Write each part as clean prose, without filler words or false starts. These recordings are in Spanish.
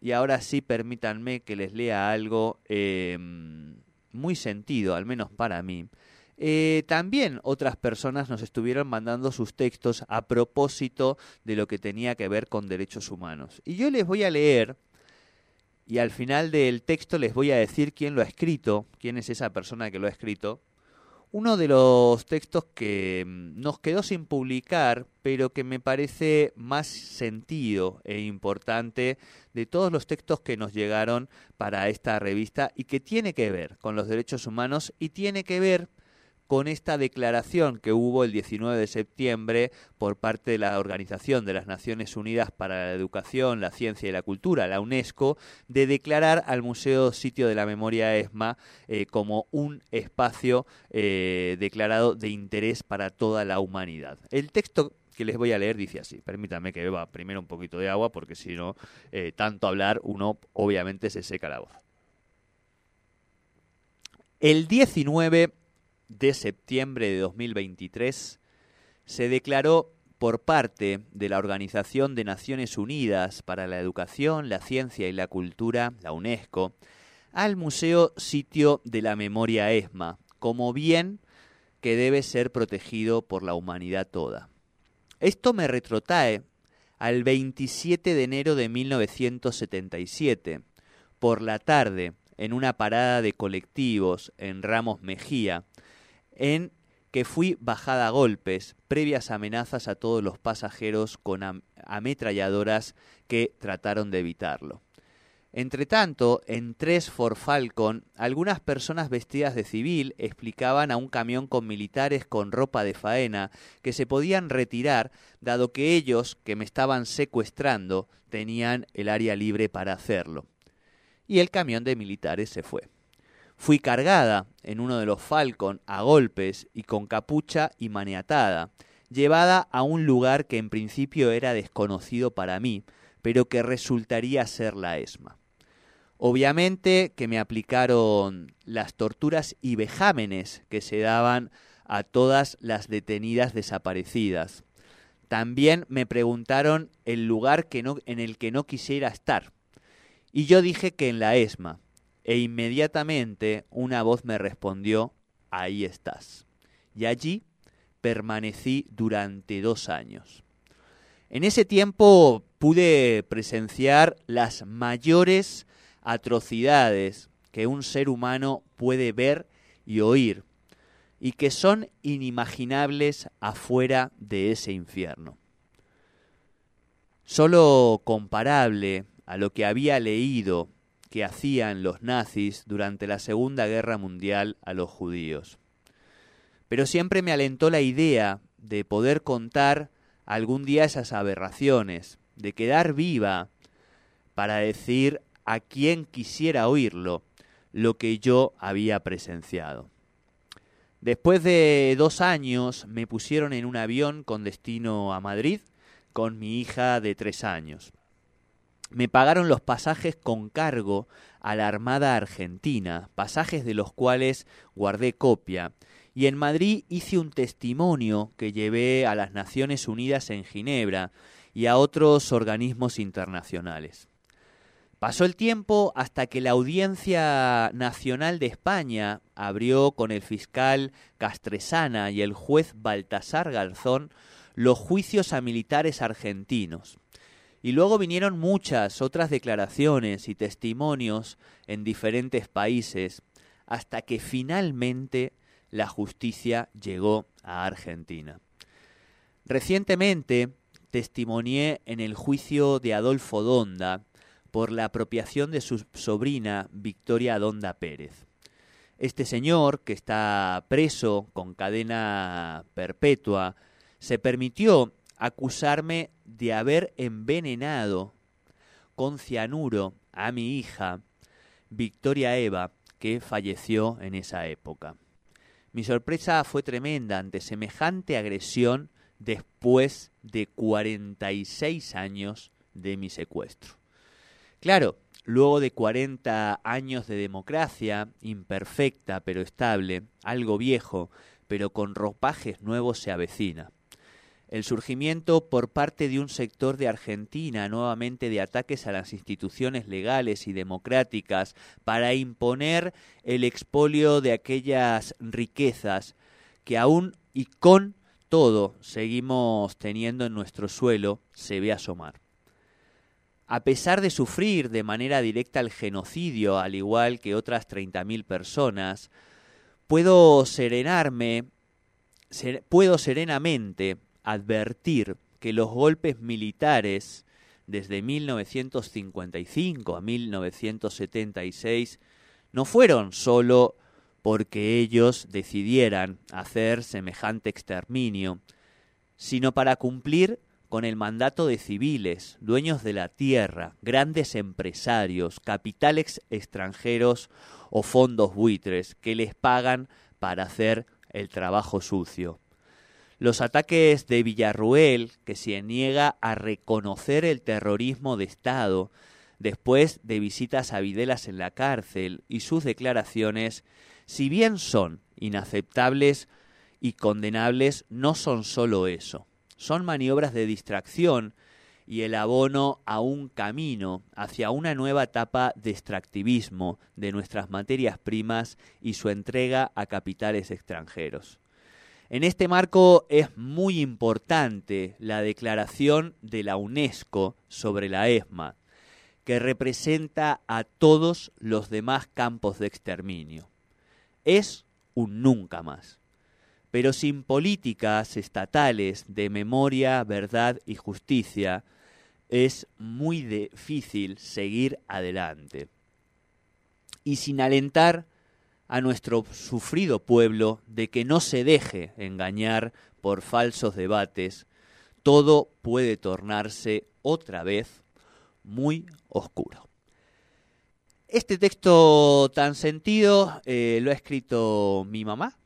Y ahora sí, permítanme que les lea algo muy sentido, al menos para mí. También otras personas nos estuvieron mandando sus textos a propósito de lo que tenía que ver con derechos humanos. Y yo les voy a leer, y al final del texto les voy a decir quién lo ha escrito, quién es esa persona que lo ha escrito. Uno de los textos que nos quedó sin publicar, pero que me parece más sentido e importante de todos los textos que nos llegaron para esta revista y que tiene que ver con los derechos humanos y tiene que ver con esta declaración que hubo el 19 de septiembre por parte de la Organización de las Naciones Unidas para la Educación, la Ciencia y la Cultura, la UNESCO, de declarar al Museo Sitio de la Memoria ESMA como un espacio declarado de interés para toda la humanidad. El texto que les voy a leer dice así, permítanme que beba primero un poquito de agua porque si no, tanto hablar uno obviamente se seca la voz. El 19 de septiembre de 2023, se declaró por parte de la Organización de Naciones Unidas para la Educación, la Ciencia y la Cultura, la UNESCO, al Museo Sitio de la Memoria ESMA, como bien que debe ser protegido por la humanidad toda. Esto me retrotrae al 27 de enero de 1977, por la tarde, en una parada de colectivos en Ramos Mejía, en que fui bajada a golpes, previas amenazas a todos los pasajeros con ametralladoras que trataron de evitarlo. Entretanto, en 3 Ford Falcon, algunas personas vestidas de civil explicaban a un camión con militares con ropa de faena que se podían retirar, dado que ellos, que me estaban secuestrando, tenían el área libre para hacerlo. Y el camión de militares se fue. Fui cargada en uno de los Falcon a golpes y con capucha y maniatada, llevada a un lugar que en principio era desconocido para mí, pero que resultaría ser la ESMA. Obviamente que me aplicaron las torturas y vejámenes que se daban a todas las detenidas desaparecidas. También me preguntaron el lugar en el que no quisiera estar, y yo dije que en la ESMA. E inmediatamente una voz me respondió, ahí estás. Y allí permanecí durante 2 años. En ese tiempo pude presenciar las mayores atrocidades que un ser humano puede ver y oír, y que son inimaginables afuera de ese infierno. Solo comparable a lo que había leído que hacían los nazis durante la Segunda Guerra Mundial a los judíos. Pero siempre me alentó la idea de poder contar algún día esas aberraciones, de quedar viva para decir a quien quisiera oírlo lo que yo había presenciado. Después de 2 años me pusieron en un avión con destino a Madrid con mi hija de 3 años. Me pagaron los pasajes con cargo a la Armada Argentina, pasajes de los cuales guardé copia, y en Madrid hice un testimonio que llevé a las Naciones Unidas en Ginebra y a otros organismos internacionales. Pasó el tiempo hasta que la Audiencia Nacional de España abrió con el fiscal Castresana y el juez Baltasar Garzón los juicios a militares argentinos. Y luego vinieron muchas otras declaraciones y testimonios en diferentes países, hasta que finalmente la justicia llegó a Argentina. Recientemente testimonié en el juicio de Adolfo Donda por la apropiación de su sobrina Victoria Donda Pérez. Este señor, que está preso con cadena perpetua, se permitió acusarme de haber envenenado con cianuro a mi hija, Victoria Eva, que falleció en esa época. Mi sorpresa fue tremenda ante semejante agresión después de 46 años de mi secuestro. Claro, luego de 40 años de democracia, imperfecta pero estable, algo viejo, pero con ropajes nuevos se avecina. El surgimiento por parte de un sector de Argentina nuevamente de ataques a las instituciones legales y democráticas para imponer el expolio de aquellas riquezas que aún y con todo seguimos teniendo en nuestro suelo se ve asomar. A pesar de sufrir de manera directa el genocidio, al igual que otras 30.000 personas, puedo serenamente advertir que los golpes militares desde 1955 a 1976 no fueron solo porque ellos decidieran hacer semejante exterminio, sino para cumplir con el mandato de civiles, dueños de la tierra, grandes empresarios, capitales extranjeros o fondos buitres que les pagan para hacer el trabajo sucio. Los ataques de Villarruel, que se niega a reconocer el terrorismo de Estado, después de visitas a Videla en la cárcel y sus declaraciones, si bien son inaceptables y condenables, no son solo eso. Son maniobras de distracción y el abono a un camino hacia una nueva etapa de extractivismo de nuestras materias primas y su entrega a capitales extranjeros. En este marco es muy importante la declaración de la UNESCO sobre la ESMA, que representa a todos los demás campos de exterminio. Es un nunca más, pero sin políticas estatales de memoria, verdad y justicia es muy difícil seguir adelante. Y sin alentar a nuestro sufrido pueblo de que no se deje engañar por falsos debates, todo puede tornarse otra vez muy oscuro. Este texto tan sentido lo ha escrito mi mamá,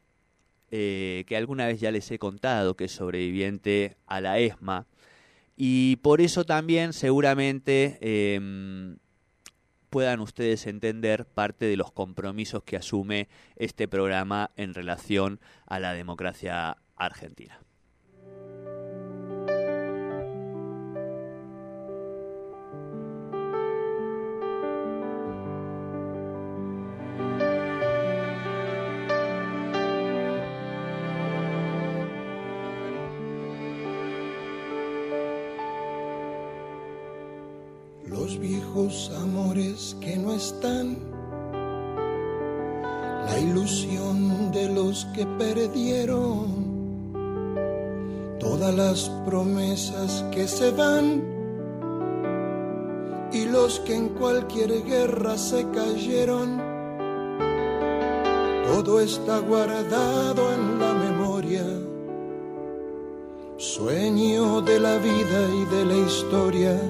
que alguna vez ya les he contado que es sobreviviente a la ESMA, y por eso también seguramente puedan ustedes entender parte de los compromisos que asume este programa en relación a la democracia argentina. Los viejos amores que no están, la ilusión de los que perdieron, todas las promesas que se van y los que en cualquier guerra se cayeron. Todo está guardado en la memoria, sueño de la vida y de la historia.